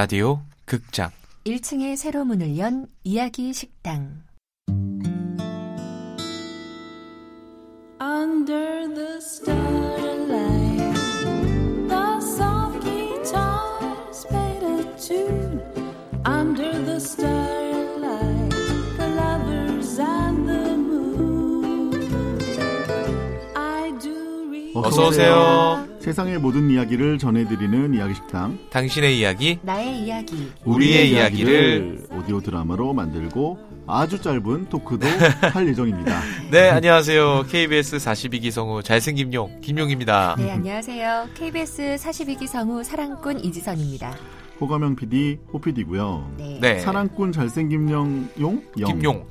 라디오 극장 1층에 새로 문을 연 이야기식당. Under the starlight, the soft guitars played a tune. Under the starlight, the lovers and the moon. I do read. 어서 오세요. 세상의 모든 이야기를 전해드리는 이야기식당. 당신의 이야기, 나의 이야기, 우리의 이야기를 오디오 드라마로 만들고 아주 짧은 토크도 할 예정입니다. 네, 안녕하세요. KBS 42기 성우 잘생김 용, 김용입니다. 네, 안녕하세요. KBS 42기 성우 사랑꾼 이지선입니다. 호가명 PD, 호PD고요. 네. 사랑꾼 잘생김 용? 김용.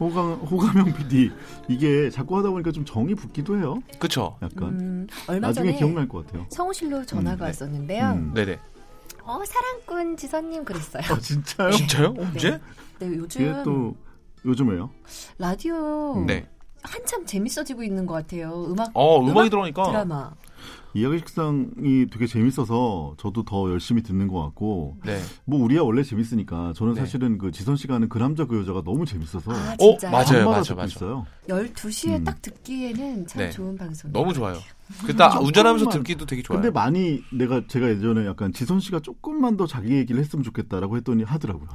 호가명 PD. 이게 자꾸 하다 보니까 좀 정이 붙기도 해요. 그쵸. 약간. 얼마 나중에 전에 기억날 것 같아요. 성우실로 전화가 왔었는데요. 네네. 사랑꾼 지선님 그랬어요. 진짜요? 진짜요? 언제? 네, 요즘. 이게 또, 요즘에요? 라디오. 네. 한참 재밌어지고 있는 것 같아요. 음악이 들어오니까. 드라마. 이야기식당이 되게 재밌어서 저도 더 열심히 듣는 것 같고. 네. 뭐, 우리야 원래 재밌으니까. 저는 사실은 그 지선 씨가는 그 남자 그 여자가 너무 재밌어서. 아, 진짜요? 맞아요. 있어요. 12시에 딱 듣기에는 참 좋은 방송이에요. 너무 좋아요. 그다 운전하면서 듣기도 되게 좋아요. 근데 제가 예전에 약간 지선 씨가 조금만 더 자기 얘기를 했으면 좋겠다라고 했더니 하더라고요.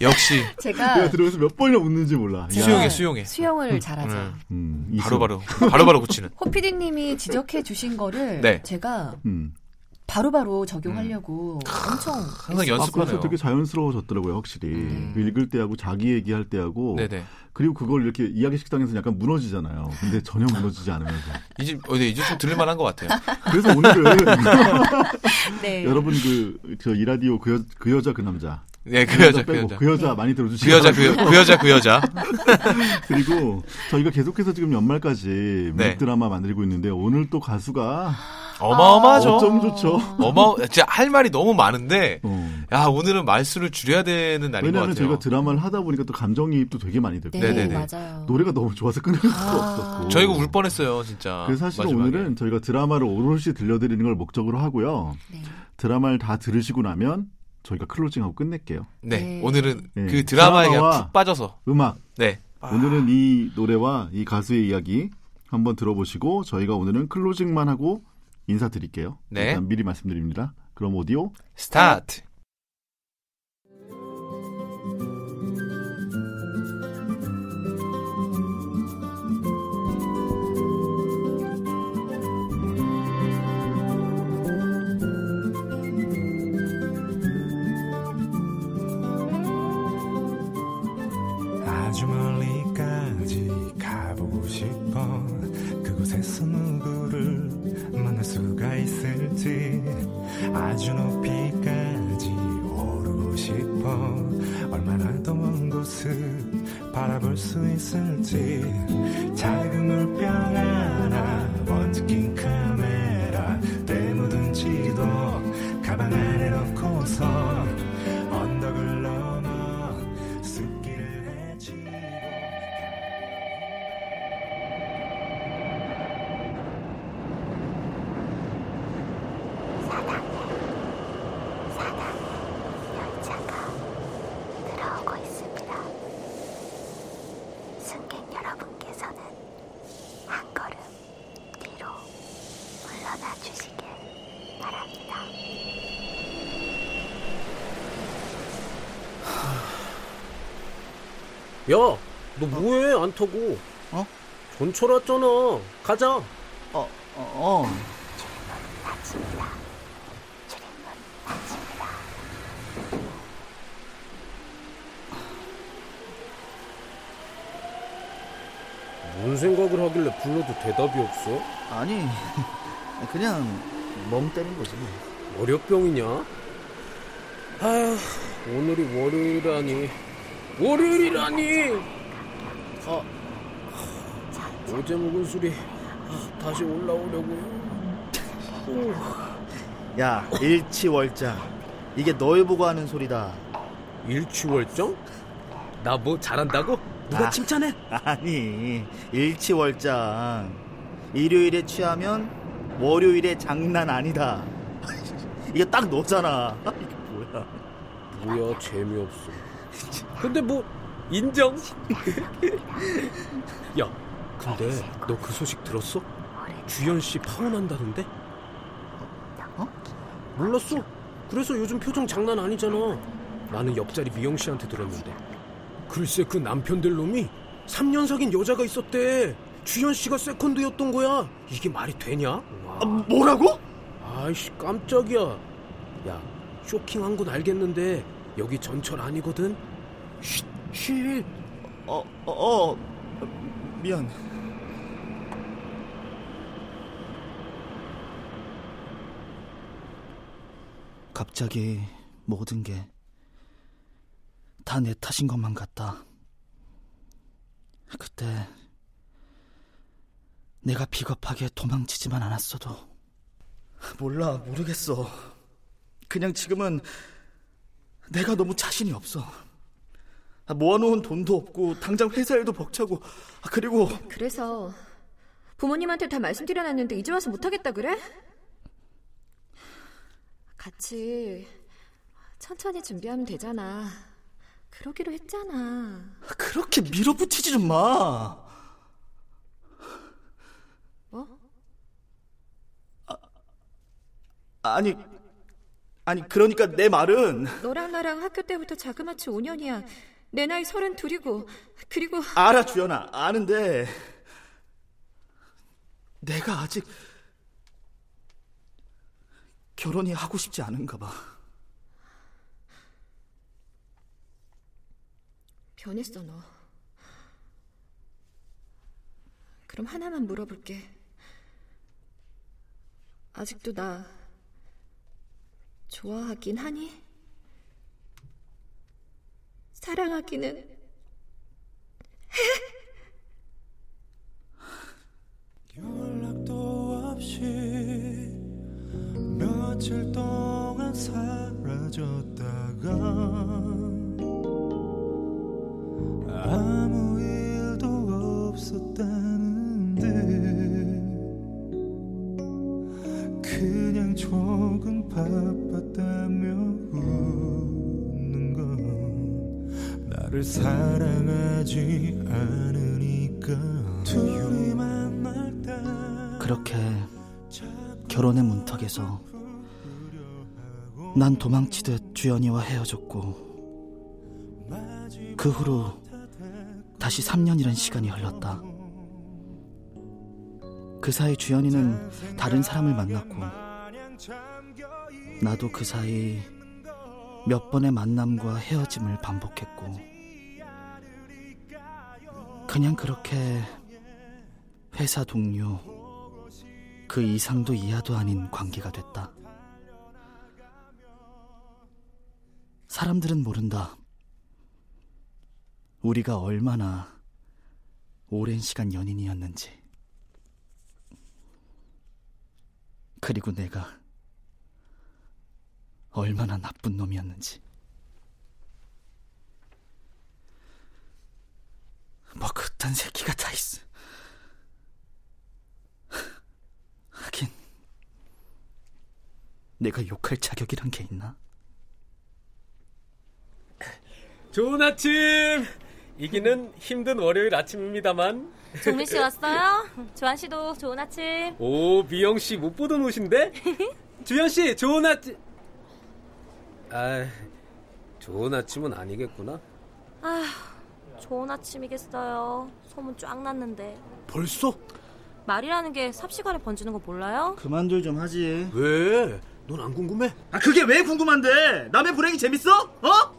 역시 제가 들어서 몇 번이나 웃는지 몰라. 수용을 잘하죠. 바로바로 고치는. 호피디님이 지적해 주신 거를 제가 바로바로 적용하려고 항상 연습하네요. 그래서 되게 자연스러워졌더라고요, 확실히. 읽을 때하고 자기 얘기할 때하고. 네네. 그리고 그걸 이렇게 이야기식당에서는 약간 무너지잖아요. 근데 전혀 무너지지 않으면서. 이제 좀 들을만한 것 같아요. 그래서 오늘은 네. 여러분 저 이 라디오 그 여자 그 남자. 네, 그 여자 많이 들어주시고. 그 여자. 그리고 저희가 계속해서 지금 연말까지 뮤직드라마 만들고 있는데 오늘 또 가수가 어마어마하죠. 어쩜 좋죠. 진짜 할 말이 너무 많은데 야, 오늘은 말수를 줄여야 되는 날인 것 같아요. 왜냐하면 저희가 드라마를 하다 보니까 또 감정이입도 되게 많이 되고. 네네네. 맞아요. 노래가 너무 좋아서 끊을 수가 없었고. 저희가 울 뻔했어요, 진짜. 그래서 사실 오늘은 저희가 드라마를 오롯이 들려드리는 걸 목적으로 하고요. 네. 드라마를 다 들으시고 나면 저희가 클로징하고 끝낼게요. 네. 오늘은 그 드라마에 푹 빠져서. 음악. 네. 오늘은 이 노래와 이 가수의 이야기 한번 들어보시고 저희가 오늘은 클로징만 하고 인사드릴게요. 네. 일단 미리 말씀드립니다. 그럼 오디오 스타트. 아주 멀리까지 가보고 싶어. 그곳에서 누구를 만날 수가 있을지. 아주 높이까지 오르고 싶어. 얼마나 더 먼 곳을 바라볼 수 있을지. 작은 물병 하나 번쩍 낀 카메라 때묻은 지도 가방 안에 넣고서 언덕을 넘어 숲길을. 야, 너 뭐해? 안 타고. 전철 왔잖아. 가자. 출입문 닫힙니다. 뭔 생각을 하길래 불러도 대답이 없어? 아니, 그냥 멍 때린 거지. 월요병이냐? 아휴, 오늘이 월요일이라니. 어제 먹은 술이 다시 올라오려고요. 야, 일치월장. 이게 널 보고 하는 소리다. 일치월장? 나 뭐 잘한다고? 누가 칭찬해? 아니, 일치월장. 일요일에 취하면 월요일에 장난 아니다. 이게 딱 너잖아. 이게 뭐야? 뭐야, 재미없어. 근데 뭐 인정. 야, 근데 너 그 소식 들었어? 주현 씨 파혼한다던데? 어? 몰랐어. 그래서 요즘 표정 장난 아니잖아. 나는 옆자리 미영 씨한테 들었는데, 글쎄 그 남편 될 놈이 3년 사귄 여자가 있었대. 주현 씨가 세컨드였던 거야. 이게 말이 되냐? 아, 뭐라고? 아이씨, 깜짝이야. 야, 쇼킹한 건 알겠는데 여기 전철 아니거든. 쉿, 쉿. 미안. 갑자기 모든 게 다 내 탓인 것만 같다. 그때 내가 비겁하게 도망치지만 않았어도. 몰라, 모르겠어. 그냥 지금은 내가 너무 자신이 없어. 모아놓은 돈도 없고 당장 회사 일도 벅차고. 그리고 그래서 부모님한테 다 말씀드려놨는데 이제 와서 못하겠다 그래? 같이 천천히 준비하면 되잖아. 그러기로 했잖아. 그렇게 밀어붙이지 좀 마. 뭐? 아니 그러니까 내 말은, 너랑 나랑 학교 때부터 자그마치 5년이야. 내 나이 32이고 그리고 알아, 주연아. 아는데 내가 아직 결혼이 하고 싶지 않은가 봐. 변했어, 너. 그럼 하나만 물어볼게. 아직도 나 좋아하긴 하니? 사랑하기는 해? 연락도 없이 며칠 동안 사라졌다가 아무 일도 없었다는데 그냥 조금 바빴다며 웃는 건 나를 사랑하지 않으니까. 둘이 만날 때 그렇게 결혼의 문턱에서 난 도망치듯 주연이와 헤어졌고, 그 후로 다시 3년이란 시간이 흘렀다. 그 사이 주연이는 다른 사람을 만났고, 나도 그 사이 몇 번의 만남과 헤어짐을 반복했고, 그냥 그렇게 회사 동료, 그 이상도 이하도 아닌 관계가 됐다. 사람들은 모른다. 우리가 얼마나 오랜 시간 연인이었는지. 그리고 내가 얼마나 나쁜 놈이었는지. 뭐 그딴 새끼가 다 있어. 하긴 내가 욕할 자격이란 게 있나? 좋은 아침! 이기는 힘든 월요일 아침입니다만. 종민 씨 왔어요? 조한 씨도 좋은 아침. 오, 미영 씨 못 보던 옷인데? 주현 씨 좋은 아침. 아, 좋은 아침은 아니겠구나. 아, 좋은 아침이겠어요. 소문 쫙 났는데. 벌써? 말이라는 게 삽시간에 번지는 거 몰라요? 그만들 좀 하지. 왜? 넌 안 궁금해? 아, 그게 왜 궁금한데? 남의 불행이 재밌어? 어?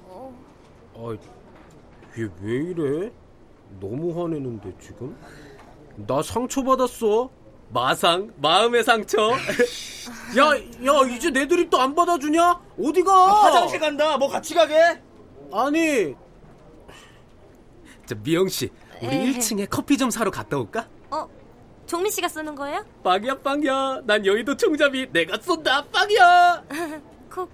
얘 왜 이래? 너무 화내는데 지금? 나 상처받았어. 마상, 마음의 상처. 야, 이제 내 드립도 안 받아주냐? 어디가? 아, 화장실 간다. 뭐 같이 가게? 아니. 자, 미영씨, 우리 1층에 커피 좀 사러 갔다 올까? 종민씨가 쏘는 거예요? 빵이야, 빵이야. 난 여의도 총잡이. 내가 쏜다, 빵이야. 콜.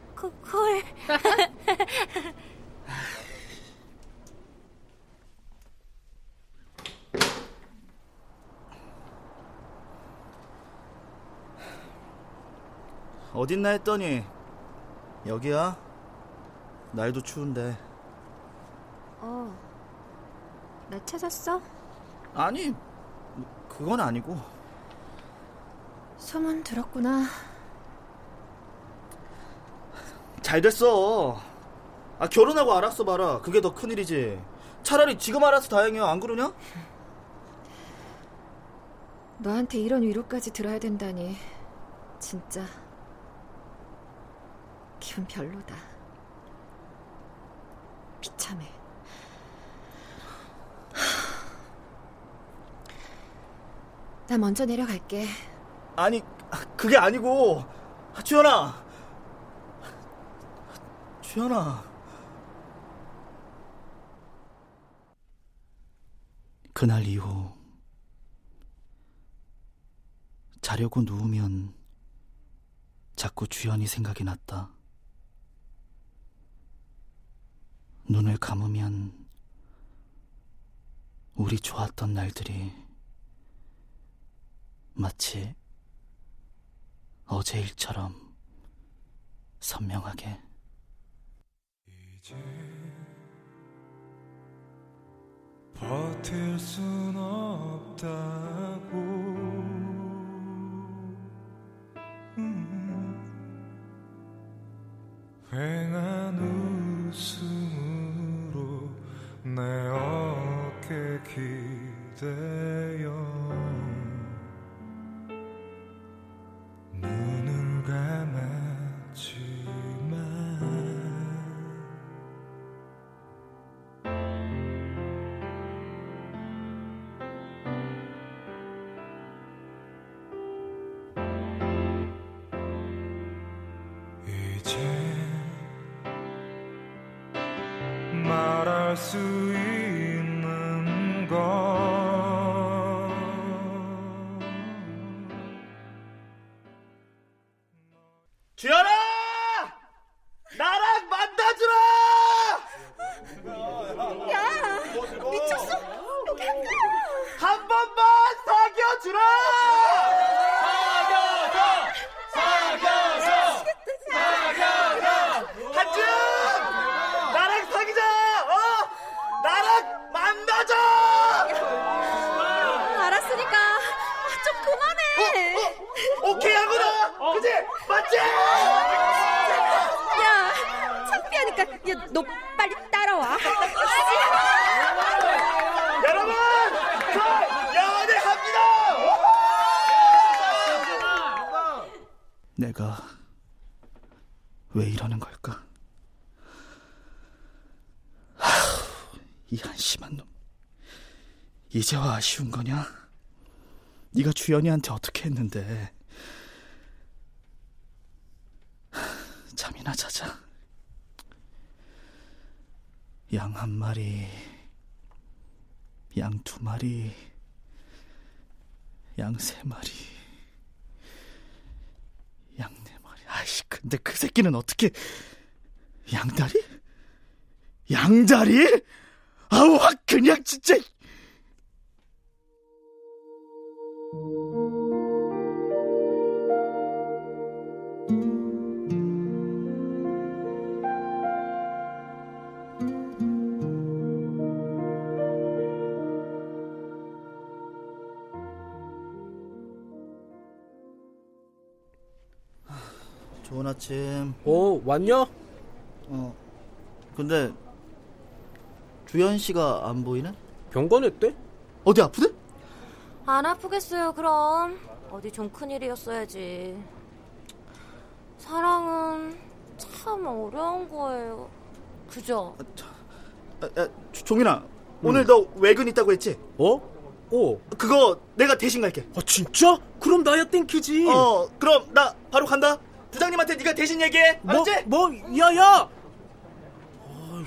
어딨나 했더니 여기야? 날도 추운데. 어, 나 찾았어? 아니, 그건 아니고. 소문 들었구나. 잘 됐어. 아, 결혼하고 알았어 봐라. 그게 더 큰일이지. 차라리 지금 알아서 다행이야. 안 그러냐? 너한테 이런 위로까지 들어야 된다니 진짜 기분 별로다. 비참해. 나 먼저 내려갈게. 아니, 그게 아니고. 주연아. 그날 이후 자려고 누우면 자꾸 주연이 생각이 났다. 눈을 감으면 우리 좋았던 날들이 마치 어제 일처럼 선명하게. 이제 버틸 순 없다고. 휑한 웃음으로 내 어깨 기대어 눈을 감았지만 이제 말할 수 있는 것. 주연아! 나랑 만나주라! 야! 미쳤어! 여기 한 거야! 한 번만 사귀어주라! 사귀어줘! 한준! 나랑 사귀자! 어? 나랑 만나자! 알았으니까 좀 그만해! 오케이 하구나! 그치? 맞지? 야, 창피하니까 야, 너 빨리 따라와. 여러분, 저 연애합니다. 내가 왜 이러는 걸까? 아휴, 이 한심한 놈. 이제와 아쉬운 거냐? 네가 주연이한테 어떻게 했는데? 잠이나 자자. 양 한 마리, 양 두 마리, 양 세 마리, 양 네 마리. 아이씨, 근데 그 새끼는 어떻게 양다리? 양다리? 아우, 확 그냥 진짜. 좋은 아침. 오, 왔냐? 어. 근데 주연 씨가 안 보이네? 병원 했대? 어디 아프대? 안 아프겠어요, 그럼. 어디 좀 큰일이었어야지. 사랑은 참 어려운 거예요. 그죠? 종인아, 오늘 너 외근 있다고 했지? 어? 오. 그거 내가 대신 갈게. 아, 진짜? 그럼 나야 땡큐지. 어, 그럼 나 바로 간다. 부장님한테 네가 대신 얘기해. 알았지? 야야. 아,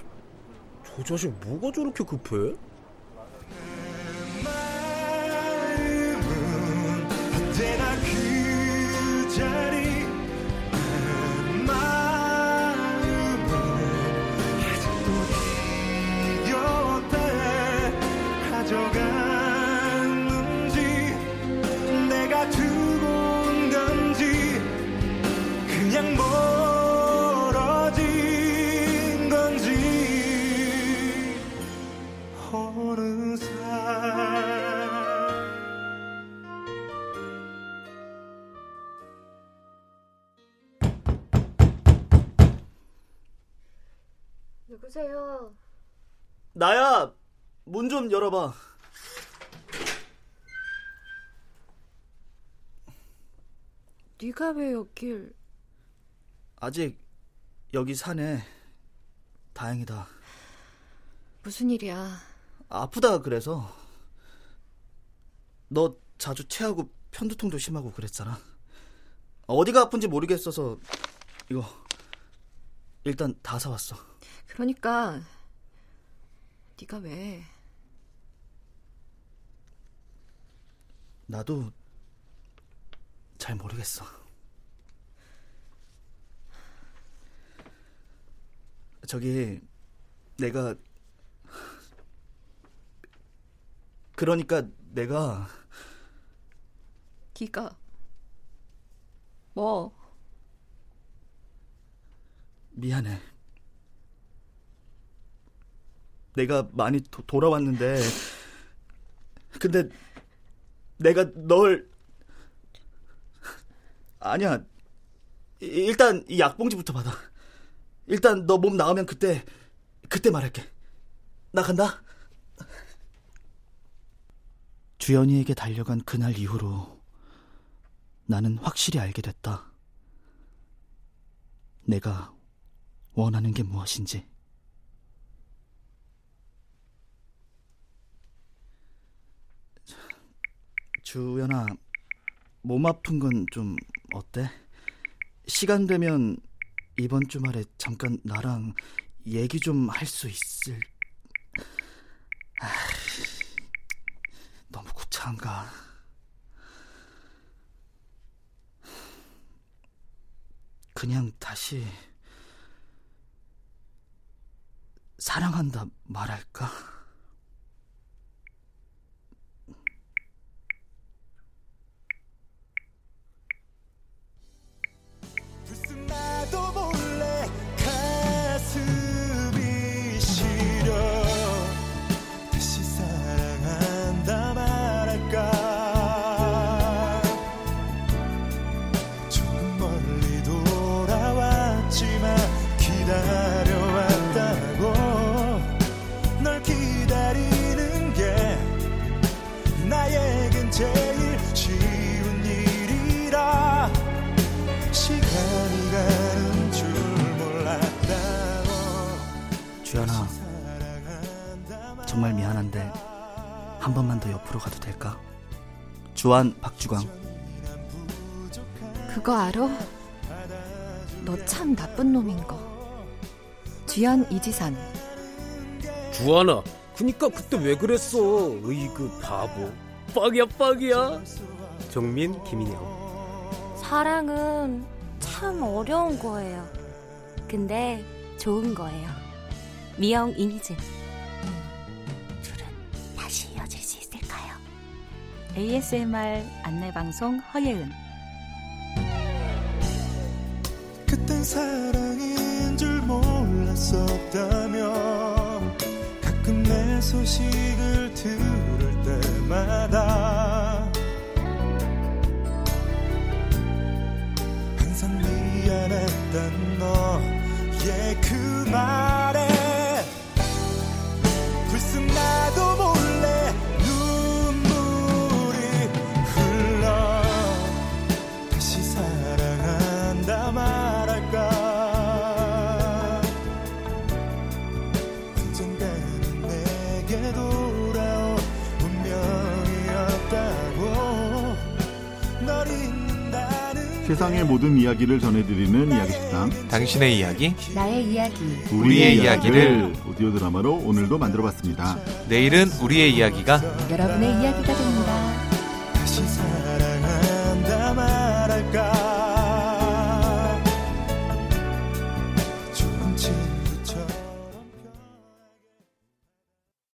저 자식 뭐가 저렇게 급해? 언제나 그 자리. 그냥 멀어. 여보세요. 나야, 문 좀 열어봐. 네가 왜 여길? 아직 여기 사네. 다행이다. 무슨 일이야? 아프다 그래서. 너 자주 체하고 편두통도 심하고 그랬잖아. 어디가 아픈지 모르겠어서 이거 일단 다 사왔어. 그러니까 네가 왜? 나도 잘 모르겠어. 저기 내가 네가 뭐? 미안해. 내가 많이 돌아왔는데 근데 내가 널 아니야. 일단 이 약봉지부터 받아. 일단 너 몸 나으면 그때 말할게. 나 간다. 주연이에게 달려간 그날 이후로 나는 확실히 알게 됐다. 내가 원하는 게 무엇인지. 주연아, 몸 아픈 건 좀 어때? 시간 되면 이번 주말에 잠깐 나랑 얘기 좀 할 수 있을... 너무 구차한가? 그냥 다시 사랑한다 말할까? 주연아, 정말 미안한데 한 번만 더 옆으로 가도 될까? 주한 박주광. 그거 알아? 너 참 나쁜 놈인 거. 주연 이지산. 주한아, 그니까 그때 왜 그랬어? 으이그 바보. 빡이야 빡이야. 정민 김인영. 사랑은 참 어려운 거예요. 근데 좋은 거예요. 미영 이니즈. 둘은 다시 이어질 수 있을까요? ASMR 안내방송 허예은. 그땐 사랑인 줄 몰랐었다며 가끔 내 소식을 들을 때마다 항상 미안했던 너의 그 말에 나도 몰래 눈물이 흘러 다시 사랑한다 말할까. 언젠가는 내게 돌아올 운명이었다고 널 잊는다는. 세상의 모든 이야기를 전해드리는 이야기식당. 당신의 이야기, 나의 이야기, 우리의 이야기를 오디오 드라마로 오늘도 만들어봤습니다. 내일은 우리의 이야기가 여러분의 이야기가 됩니다.